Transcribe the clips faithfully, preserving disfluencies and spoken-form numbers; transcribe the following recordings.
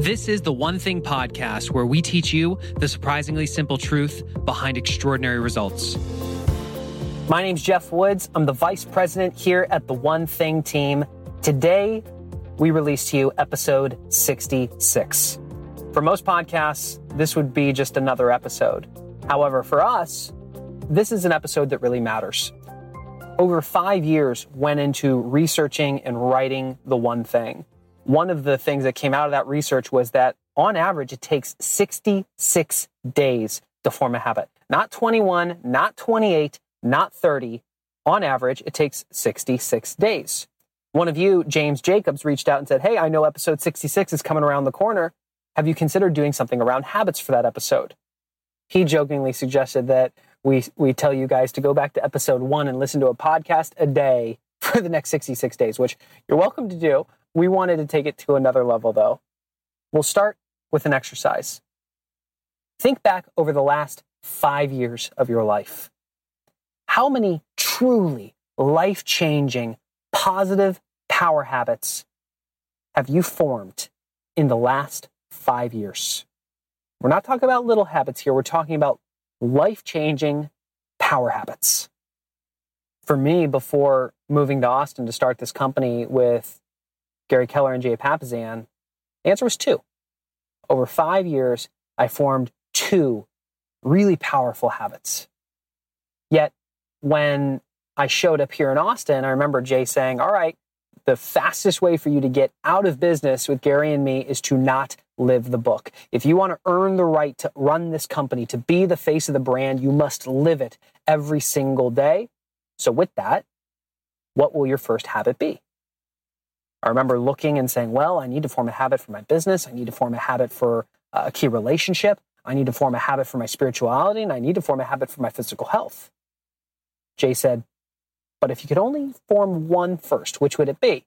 This is the One Thing podcast, where we teach you the surprisingly simple truth behind extraordinary results. My name's Jeff Woods. I'm the vice president here at the One Thing team. Today, we release to you episode sixty-six. For most podcasts, this would be just another episode. However, for us, this is an episode that really matters. Over five years went into researching and writing The One Thing. One of the things that came out of that research was that on average, it takes sixty-six days to form a habit. Not twenty-one, not twenty-eight, not thirty. On average, it takes sixty-six days. One of you, James Jacobs, reached out and said, hey, I know episode sixty-six is coming around the corner. Have you considered doing something around habits for that episode? He jokingly suggested that we we tell you guys to go back to episode one and listen to a podcast a day for the next sixty-six days, which you're welcome to do. We wanted to take it to another level, though. We'll start with an exercise. Think back over the last five years of your life. How many truly life-changing, positive power habits have you formed in the last five years? We're not talking about little habits here. We're talking about life-changing power habits. For me, before moving to Austin to start this company with Gary Keller and Jay Papasan, the answer was two. Over five years, I formed two really powerful habits. Yet, when I showed up here in Austin, I remember Jay saying, all right, the fastest way for you to get out of business with Gary and me is to not live the book. If you want to earn the right to run this company, to be the face of the brand, you must live it every single day. So with that, what will your first habit be? I remember looking and saying, well, I need to form a habit for my business. I need to form a habit for a key relationship. I need to form a habit for my spirituality, and I need to form a habit for my physical health. Jay said, but if you could only form one first, which would it be?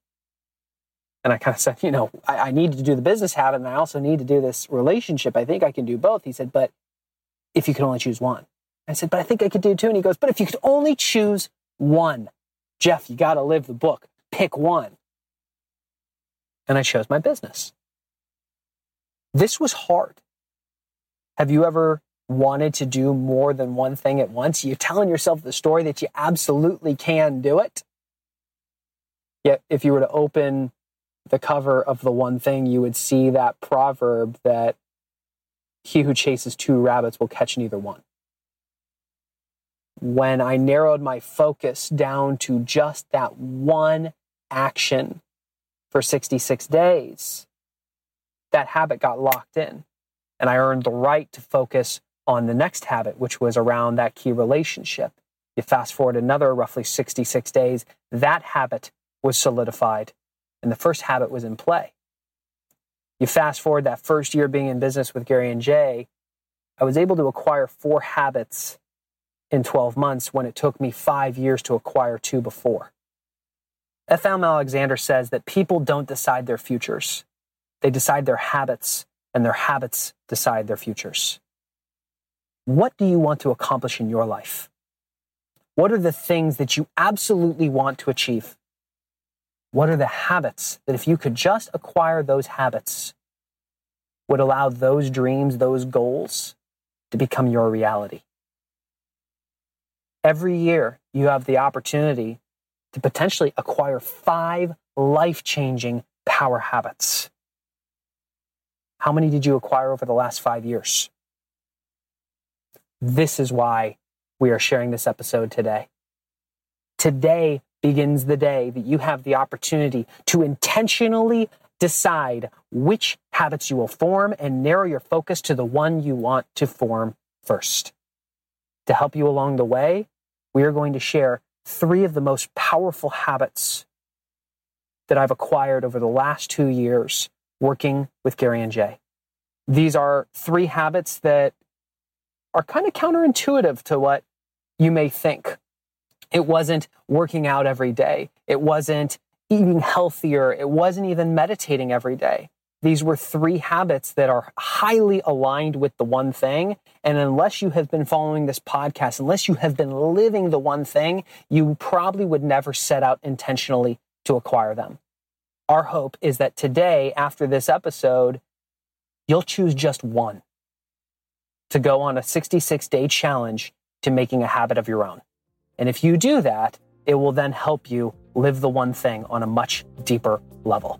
And I kind of said, you know, I, I need to do the business habit, and I also need to do this relationship. I think I can do both. He said, but if you could only choose one. I said, but I think I could do two. And he goes, but if you could only choose one, Jeff, you got to live the book. Pick one. And I chose my business. This was hard. Have you ever wanted to do more than one thing at once? You're telling yourself the story that you absolutely can do it. Yet, if you were to open the cover of The One Thing, you would see that proverb that he who chases two rabbits will catch neither one. When I narrowed my focus down to just that one action, for sixty-six days, that habit got locked in. And I earned the right to focus on the next habit, which was around that key relationship. You fast forward another roughly sixty-six days, that habit was solidified. And the first habit was in play. You fast forward that first year being in business with Gary and Jay, I was able to acquire four habits in twelve months when it took me five years to acquire two before. F M Alexander says that people don't decide their futures. They decide their habits, and their habits decide their futures. What do you want to accomplish in your life? What are the things that you absolutely want to achieve? What are the habits that, if you could just acquire those habits, would allow those dreams, those goals to become your reality? Every year, you have the opportunity to potentially acquire five life-changing power habits. How many did you acquire over the last five years? This is why we are sharing this episode today. Today begins the day that you have the opportunity to intentionally decide which habits you will form and narrow your focus to the one you want to form first. To help you along the way, we are going to share three of the most powerful habits that I've acquired over the last two years working with Gary and Jay. These are three habits that are kind of counterintuitive to what you may think. It wasn't working out every day. It wasn't eating healthier. It wasn't even meditating every day. These were three habits that are highly aligned with the one thing. And unless you have been following this podcast, unless you have been living the one thing, you probably would never set out intentionally to acquire them. Our hope is that today, after this episode, you'll choose just one to go on a sixty-six day challenge to making a habit of your own. And if you do that, it will then help you live the one thing on a much deeper level.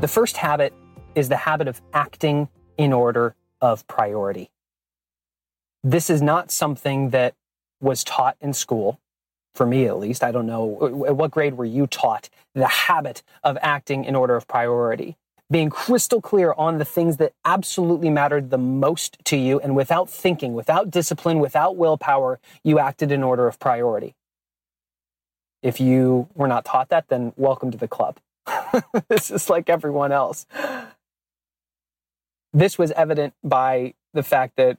The first habit is the habit of acting in order of priority. This is not something that was taught in school, for me at least. I don't know, at what grade were you taught the habit of acting in order of priority? Being crystal clear on the things that absolutely mattered the most to you, and without thinking, without discipline, without willpower, you acted in order of priority. If you were not taught that, then welcome to the club. This is like everyone else. This was evident by the fact that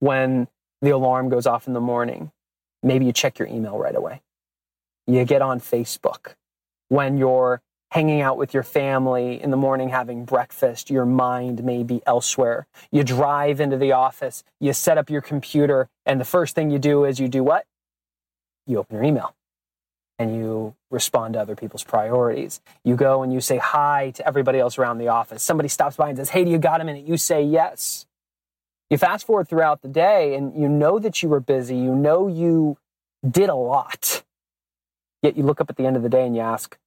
when the alarm goes off in the morning, maybe you check your email right away. You get on Facebook. When you're hanging out with your family in the morning having breakfast, your mind may be elsewhere. You drive into the office, you set up your computer, and the first thing you do is you do what? You open your email. And you respond to other people's priorities. You go and you say hi to everybody else around the office. Somebody stops by and says, hey, do you got a minute? You say yes. You fast forward throughout the day and you know that you were busy. You know you did a lot. Yet you look up at the end of the day and you ask,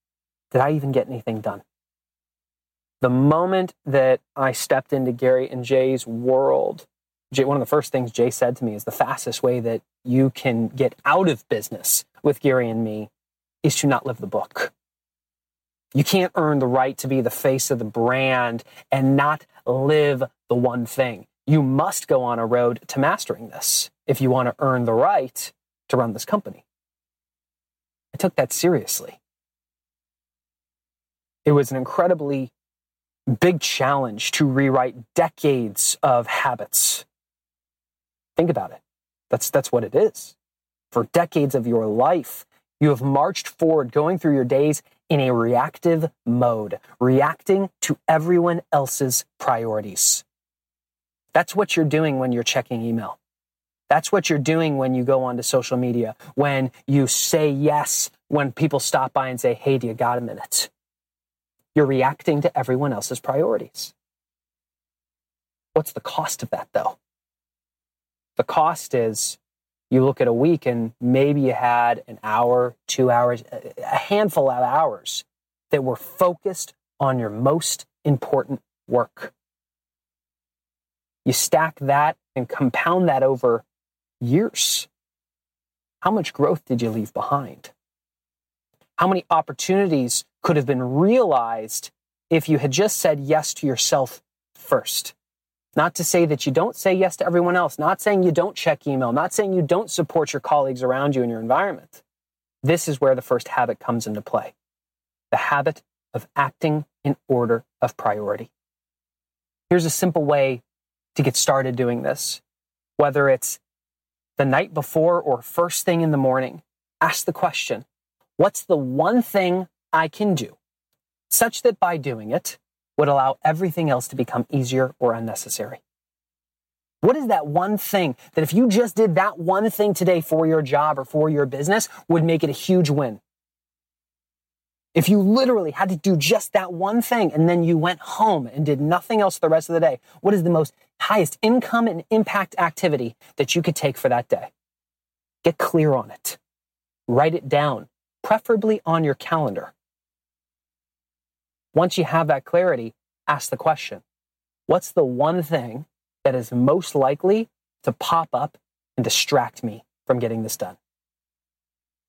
did I even get anything done? The moment that I stepped into Gary and Jay's world, Jay, one of the first things Jay said to me is the fastest way that you can get out of business with Gary and me is to not live the book. You can't earn the right to be the face of the brand and not live the one thing. You must go on a road to mastering this if you want to earn the right to run this company. I took that seriously. It was an incredibly big challenge to rewrite decades of habits. Think about it. That's, that's what it is. For decades of your life, you have marched forward, going through your days in a reactive mode, reacting to everyone else's priorities. That's what you're doing when you're checking email. That's what you're doing when you go onto social media, when you say yes, when people stop by and say, hey, do you got a minute? You're reacting to everyone else's priorities. What's the cost of that, though? The cost is, you look at a week and maybe you had an hour, two hours, a handful of hours that were focused on your most important work. You stack that and compound that over years. How much growth did you leave behind? How many opportunities could have been realized if you had just said yes to yourself first? Not to say that you don't say yes to everyone else, not saying you don't check email, not saying you don't support your colleagues around you in your environment. This is where the first habit comes into play. The habit of acting in order of priority. Here's a simple way to get started doing this. Whether it's the night before or first thing in the morning, ask the question, what's the one thing I can do such that by doing it, would allow everything else to become easier or unnecessary? What is that one thing that if you just did that one thing today for your job or for your business would make it a huge win? If you literally had to do just that one thing and then you went home and did nothing else the rest of the day, what is the most highest income and impact activity that you could take for that day? Get clear on it. Write it down, preferably on your calendar. Once you have that clarity, ask the question, what's the one thing that is most likely to pop up and distract me from getting this done?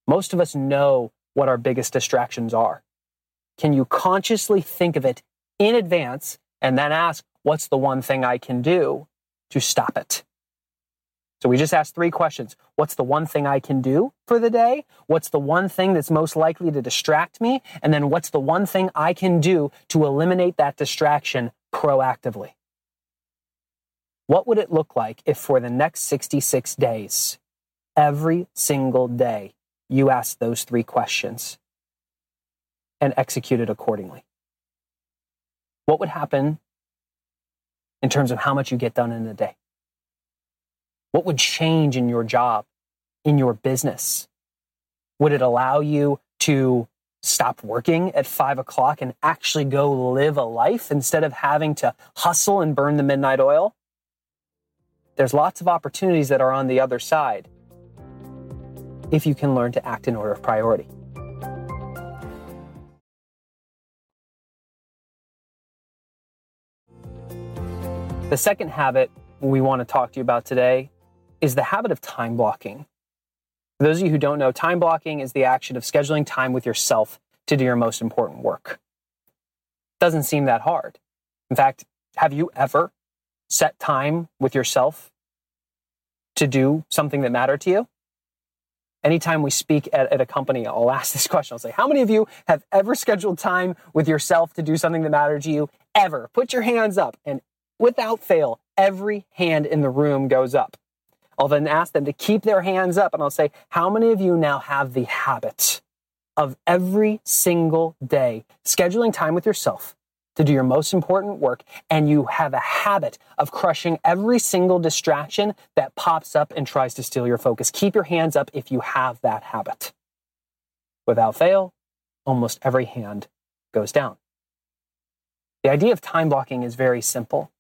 Most of us know what our biggest distractions are. Can you consciously think of it in advance and then ask, what's the one thing I can do to stop it? So we just asked three questions. What's the one thing I can do for the day? What's the one thing that's most likely to distract me? And then what's the one thing I can do to eliminate that distraction proactively? What would it look like if for the next sixty-six days, every single day, you asked those three questions and executed accordingly? What would happen in terms of how much you get done in a day? What would change in your job, in your business? Would it allow you to stop working at five o'clock and actually go live a life instead of having to hustle and burn the midnight oil? There's lots of opportunities that are on the other side, if you can learn to act in order of priority. The second habit we want to talk to you about today is the habit of time blocking. For those of you who don't know, time blocking is the action of scheduling time with yourself to do your most important work. It doesn't seem that hard. In fact, have you ever set time with yourself to do something that mattered to you? Anytime we speak at, at a company, I'll ask this question. I'll say, how many of you have ever scheduled time with yourself to do something that mattered to you ever? Put your hands up. And without fail, every hand in the room goes up. I'll then ask them to keep their hands up. And I'll say, how many of you now have the habit of every single day scheduling time with yourself to do your most important work, and you have a habit of crushing every single distraction that pops up and tries to steal your focus? Keep your hands up if you have that habit. Without fail, almost every hand goes down. The idea of time blocking is very simple.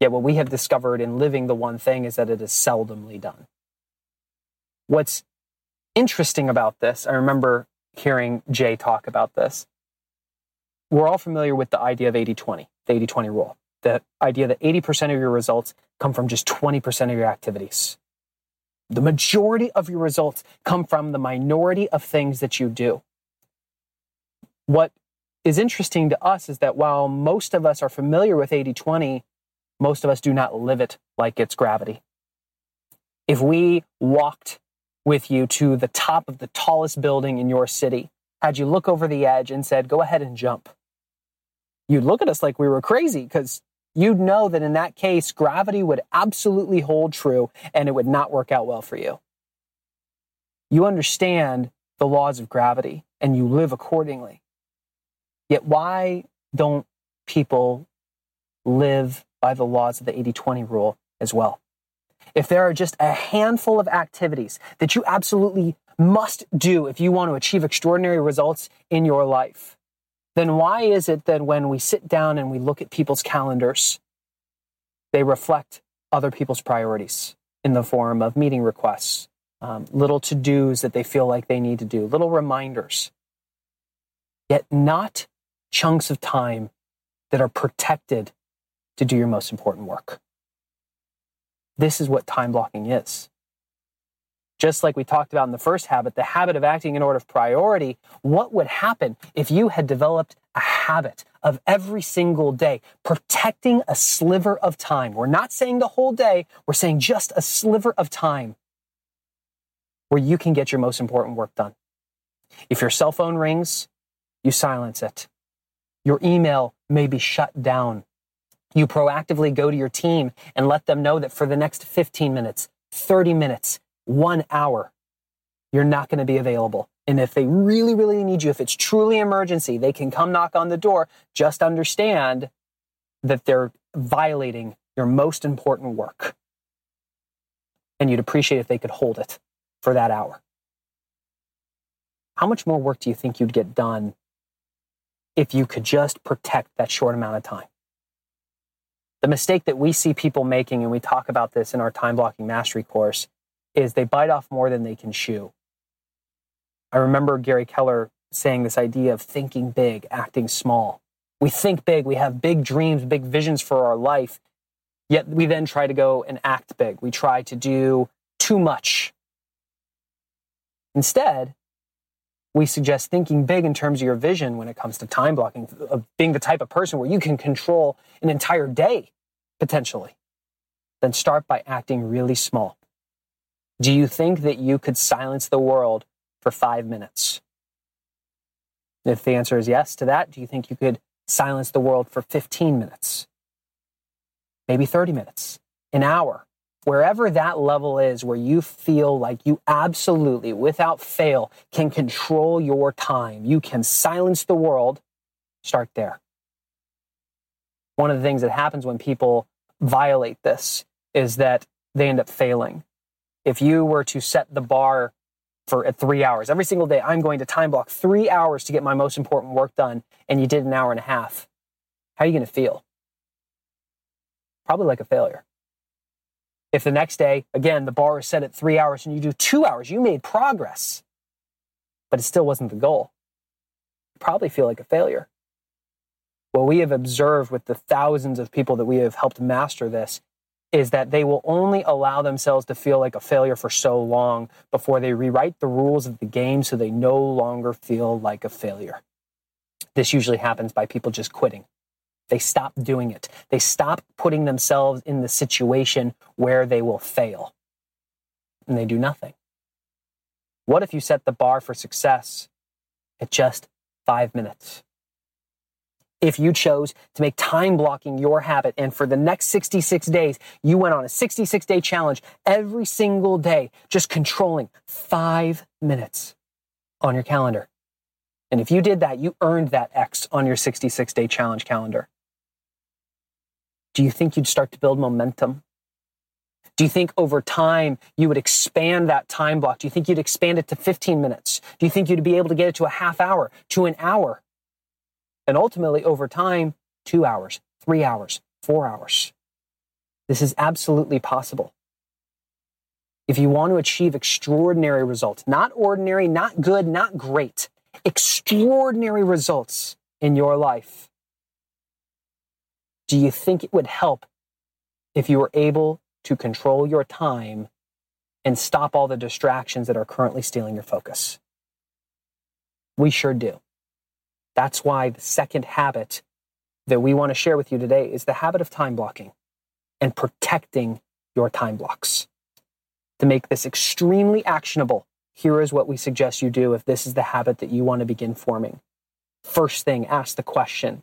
Yet what we have discovered in living the one thing is that it is seldomly done. What's interesting about this, I remember hearing Jay talk about this. We're all familiar with the idea of eighty twenty, the eighty twenty rule. The idea that eighty percent of your results come from just twenty percent of your activities. The majority of your results come from the minority of things that you do. What is interesting to us is that while most of us are familiar with eighty twenty, most of us do not live it like it's gravity. If we walked with you to the top of the tallest building in your city, had you look over the edge and said, go ahead and jump, you'd look at us like we were crazy, because you'd know that in that case, gravity would absolutely hold true and it would not work out well for you. You understand the laws of gravity and you live accordingly. Yet why don't people live by the laws of the eighty twenty rule as well? If there are just a handful of activities that you absolutely must do if you want to achieve extraordinary results in your life, then why is it that when we sit down and we look at people's calendars, they reflect other people's priorities in the form of meeting requests, um, little to-dos that they feel like they need to do, little reminders, yet not chunks of time that are protected to do your most important work? This is what time blocking is. Just like we talked about in the first habit, the habit of acting in order of priority, what would happen if you had developed a habit of every single day protecting a sliver of time? We're not saying the whole day, we're saying just a sliver of time where you can get your most important work done. If your cell phone rings, you silence it. Your email may be shut down. You proactively go to your team and let them know that for the next fifteen minutes, thirty minutes, one hour, you're not going to be available. And if they really, really need you, if it's truly emergency, they can come knock on the door. Just understand that they're violating your most important work. And you'd appreciate if they could hold it for that hour. How much more work do you think you'd get done if you could just protect that short amount of time? The mistake that we see people making, and we talk about this in our time blocking mastery course, is they bite off more than they can chew. I remember Gary Keller saying this idea of thinking big, acting small. We think big, we have big dreams, big visions for our life, yet we then try to go and act big. We try to do too much. Instead, we suggest thinking big in terms of your vision when it comes to time blocking, of being the type of person where you can control an entire day, potentially. Then start by acting really small. Do you think that you could silence the world for five minutes? If the answer is yes to that, do you think you could silence the world for fifteen minutes? Maybe thirty minutes, an hour, wherever that level is where you feel like you absolutely, without fail, can control your time. You can silence the world. Start there. One of the things that happens when people violate this is that they end up failing. If you were to set the bar for at three hours, every single day, I'm going to time block three hours to get my most important work done, and you did an hour and a half, how are you going to feel? Probably like a failure. If the next day, again, the bar is set at three hours and you do two hours, you made progress, but it still wasn't the goal. You probably feel like a failure. What we have observed with the thousands of people that we have helped master this is that they will only allow themselves to feel like a failure for so long before they rewrite the rules of the game so they no longer feel like a failure. This usually happens by people just quitting. They stop doing it. They stop putting themselves in the situation where they will fail. And they do nothing. What if you set the bar for success at just five minutes? If you chose to make time blocking your habit and for the next sixty-six days, you went on a sixty-six day challenge every single day, just controlling five minutes on your calendar. And if you did that, you earned that X on your sixty-six day challenge calendar. Do you think you'd start to build momentum? Do you think over time you would expand that time block? Do you think you'd expand it to fifteen minutes? Do you think you'd be able to get it to a half hour, to an hour? And ultimately, over time, two hours, three hours, four hours. This is absolutely possible. If you want to achieve extraordinary results, not ordinary, not good, not great, extraordinary results in your life, do you think it would help if you were able to control your time and stop all the distractions that are currently stealing your focus? We sure do. That's why the second habit that we want to share with you today is the habit of time blocking and protecting your time blocks. To make this extremely actionable, here is what we suggest you do if this is the habit that you want to begin forming. First thing, ask the question,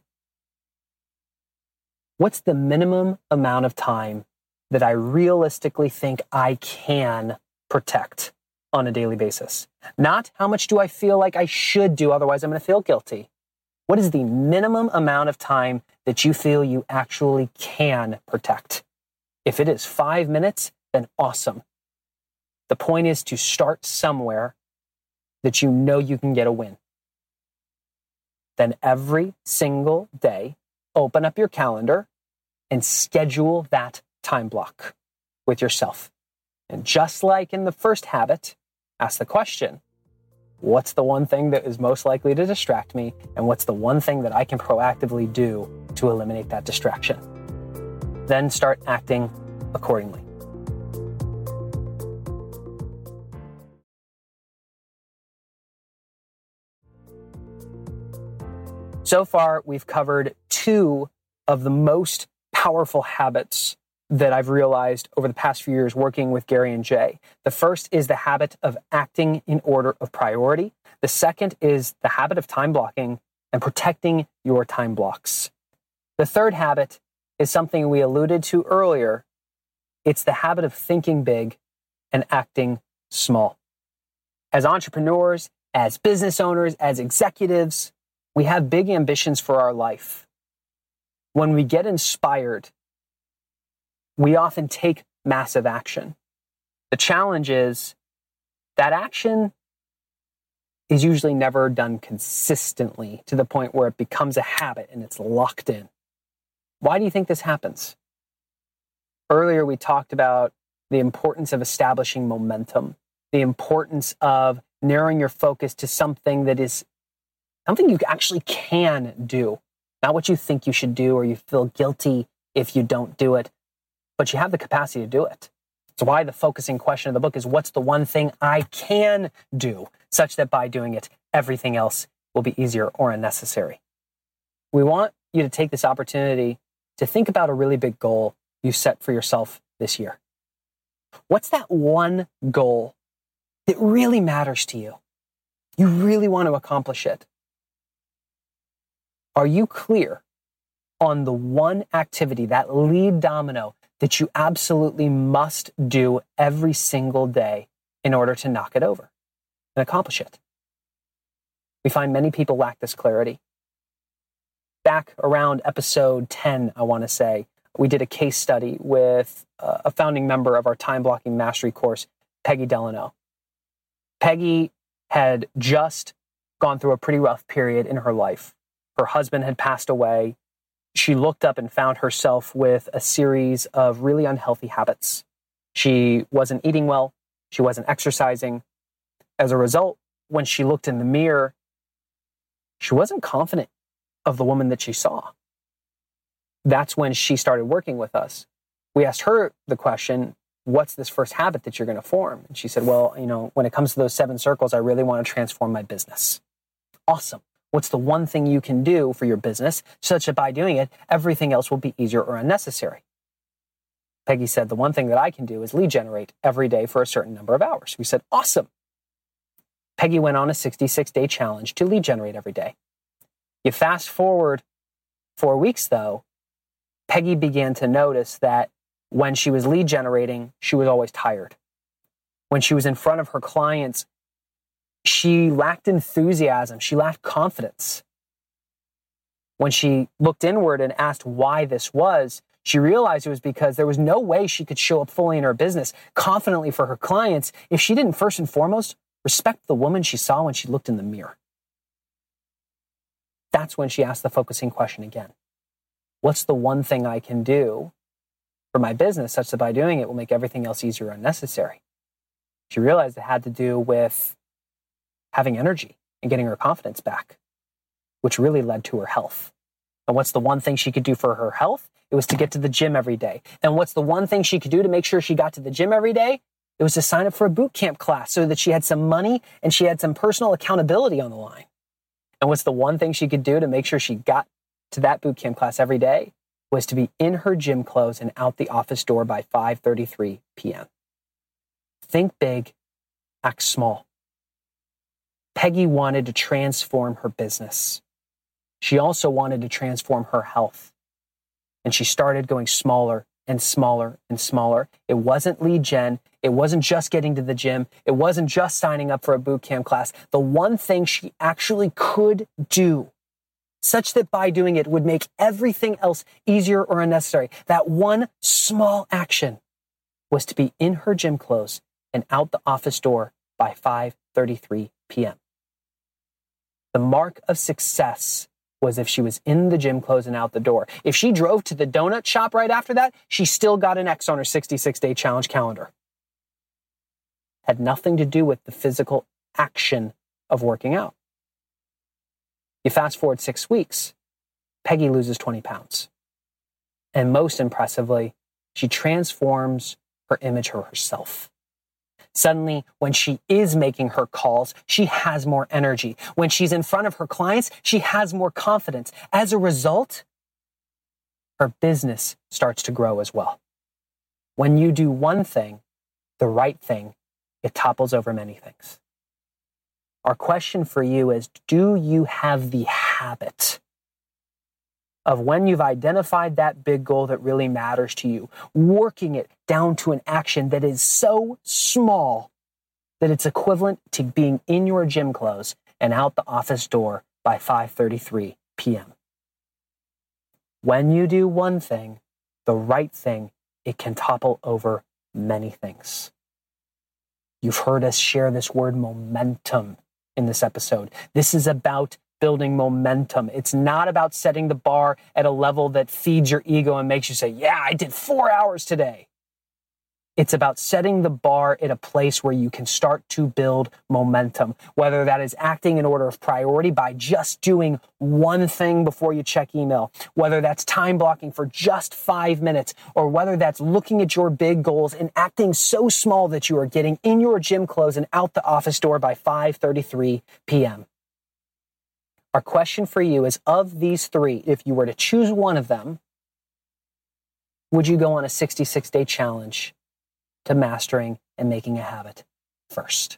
what's the minimum amount of time that I realistically think I can protect on a daily basis? Not how much do I feel like I should do, otherwise I'm going to feel guilty. What is the minimum amount of time that you feel you actually can protect? If it is five minutes, then awesome. The point is to start somewhere that you know you can get a win. Then every single day, open up your calendar and schedule that time block with yourself. And just like in the first habit, ask the question, what's the one thing that is most likely to distract me? And what's the one thing that I can proactively do to eliminate that distraction? Then start acting accordingly. So far, we've covered two of the most powerful habits that I've realized over the past few years working with Gary and Jay. The first is the habit of acting in order of priority. The second is the habit of time blocking and protecting your time blocks. The third habit is something we alluded to earlier. It's the habit of thinking big and acting small. As entrepreneurs, as business owners, as executives, we have big ambitions for our life. When we get inspired, we often take massive action. The challenge is that action is usually never done consistently to the point where it becomes a habit and it's locked in. Why do you think this happens? Earlier, we talked about the importance of establishing momentum, the importance of narrowing your focus to something that is something you actually can do, not what you think you should do or you feel guilty if you don't do it, but you have the capacity to do it. It's why the focusing question of the book is, what's the one thing I can do such that by doing it, everything else will be easier or unnecessary? We want you to take this opportunity to think about a really big goal you've set for yourself this year. What's that one goal that really matters to you? You really want to accomplish it. Are you clear on the one activity, that lead domino, that you absolutely must do every single day in order to knock it over and accomplish it? We find many people lack this clarity. Back around episode ten, I want to say, we did a case study with a founding member of our time blocking mastery course, Peggy Delano. Peggy had just gone through a pretty rough period in her life. Her husband had passed away. She looked up and found herself with a series of really unhealthy habits. She wasn't eating well. She wasn't exercising. As a result, when she looked in the mirror, she wasn't confident of the woman that she saw. That's when she started working with us. We asked her the question, what's this first habit that you're going to form? And she said, well, you know, when it comes to those seven circles, I really want to transform my business. Awesome. What's the one thing you can do for your business such that by doing it, everything else will be easier or unnecessary? Peggy said, the one thing that I can do is lead generate every day for a certain number of hours. We said, awesome. Peggy went on a sixty-six day challenge to lead generate every day. You fast forward four weeks, though, Peggy began to notice that when she was lead generating, she was always tired. When she was in front of her clients, she lacked enthusiasm. She lacked confidence. When she looked inward and asked why this was, she realized it was because there was no way she could show up fully in her business, confidently for her clients, if she didn't first and foremost respect the woman she saw when she looked in the mirror. That's when she asked the focusing question again. What's the one thing I can do for my business such that by doing it will make everything else easier or unnecessary? She realized it had to do with having energy and getting her confidence back, which really led to her health. And what's the one thing she could do for her health? It was to get to the gym every day. And what's the one thing she could do to make sure she got to the gym every day? It was to sign up for a boot camp class so that she had some money and she had some personal accountability on the line. And what's the one thing she could do to make sure she got to that boot camp class every day? Was to be in her gym clothes and out the office door by five thirty-three p.m. Think big, act small. Peggy wanted to transform her business. She also wanted to transform her health. And she started going smaller and smaller and smaller. It wasn't lead gen. It wasn't just getting to the gym. It wasn't just signing up for a boot camp class. The one thing she actually could do, such that by doing it would make everything else easier or unnecessary, that one small action, was to be in her gym clothes and out the office door by five thirty-three p.m. The mark of success was if she was in the gym clothes and out the door. If she drove to the donut shop right after that, she still got an X on her sixty-six day challenge calendar. Had nothing to do with the physical action of working out. You fast forward six weeks, Peggy loses twenty pounds. And most impressively, she transforms her image of herself. Suddenly, when she is making her calls, she has more energy. When she's in front of her clients, she has more confidence. As a result, her business starts to grow as well. When you do one thing, the right thing, it topples over many things. Our question for you is, do you have the habit of, when you've identified that big goal that really matters to you, working it down to an action that is so small that it's equivalent to being in your gym clothes and out the office door by five thirty-three p.m. When you do one thing, the right thing, it can topple over many things. You've heard us share this word momentum in this episode. This is about building momentum. It's not about setting the bar at a level that feeds your ego and makes you say, yeah, I did four hours today. It's about setting the bar at a place where you can start to build momentum, whether that is acting in order of priority by just doing one thing before you check email, whether that's time blocking for just five minutes, or whether that's looking at your big goals and acting so small that you are getting in your gym clothes and out the office door by five thirty-three p.m. Our question for you is, of these three, if you were to choose one of them, would you go on a sixty-six day challenge to mastering and making a habit first?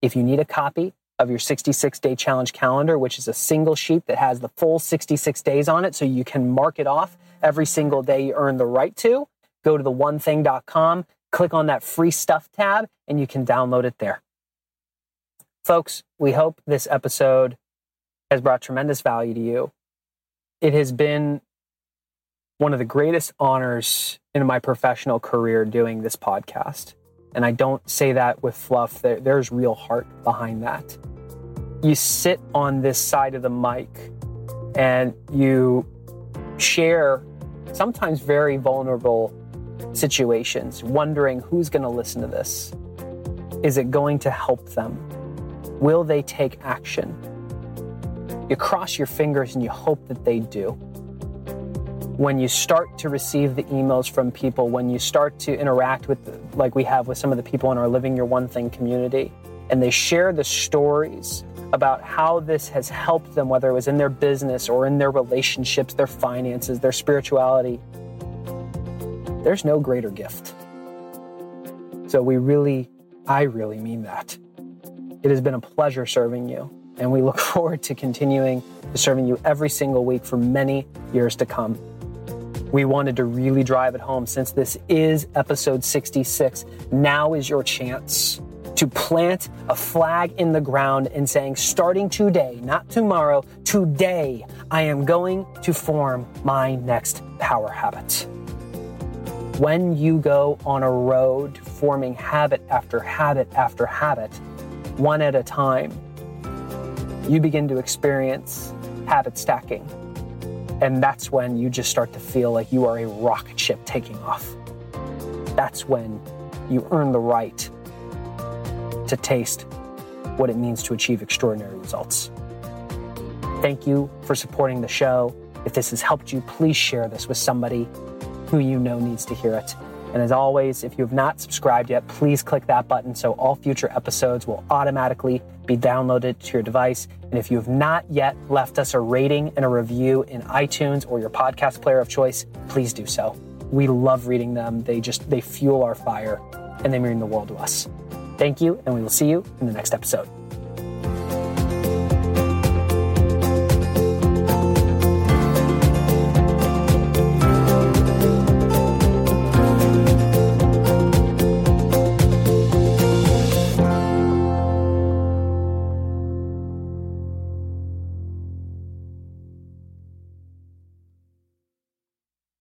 If you need a copy of your sixty-six day challenge calendar, which is a single sheet that has the full sixty-six days on it, so you can mark it off every single day you earn the right to, go to the one thing dot com, click on that free stuff tab, and you can download it there. Folks, we hope this episode has brought tremendous value to you. It has been one of the greatest honors in my professional career doing this podcast. And I don't say that with fluff. There, there's real heart behind that. You sit on this side of the mic and you share sometimes very vulnerable situations, wondering who's going to listen to this. Is it going to help them? Will they take action? You cross your fingers and you hope that they do. When you start to receive the emails from people, when you start to interact with, the, like we have with some of the people in our Living Your One Thing community, and they share the stories about how this has helped them, whether it was in their business or in their relationships, their finances, their spirituality, there's no greater gift. So we really, I really mean that. It has been a pleasure serving you, and we look forward to continuing to serving you every single week for many years to come. We wanted to really drive it home, since this is episode sixty-six. Now is your chance to plant a flag in the ground and saying, starting today, not tomorrow, today, I am going to form my next power habit. When you go on a road forming habit after habit after habit, one at a time, you begin to experience habit stacking. And that's when you just start to feel like you are a rocket ship taking off. That's when you earn the right to taste what it means to achieve extraordinary results. Thank you for supporting the show. If this has helped you, please share this with somebody who you know needs to hear it. And as always, if you have not subscribed yet, please click that button so all future episodes will automatically be downloaded to your device. And if you have not yet left us a rating and a review in iTunes or your podcast player of choice, please do so. We love reading them. They just, they fuel our fire, and they mean the world to us. Thank you, and we will see you in the next episode.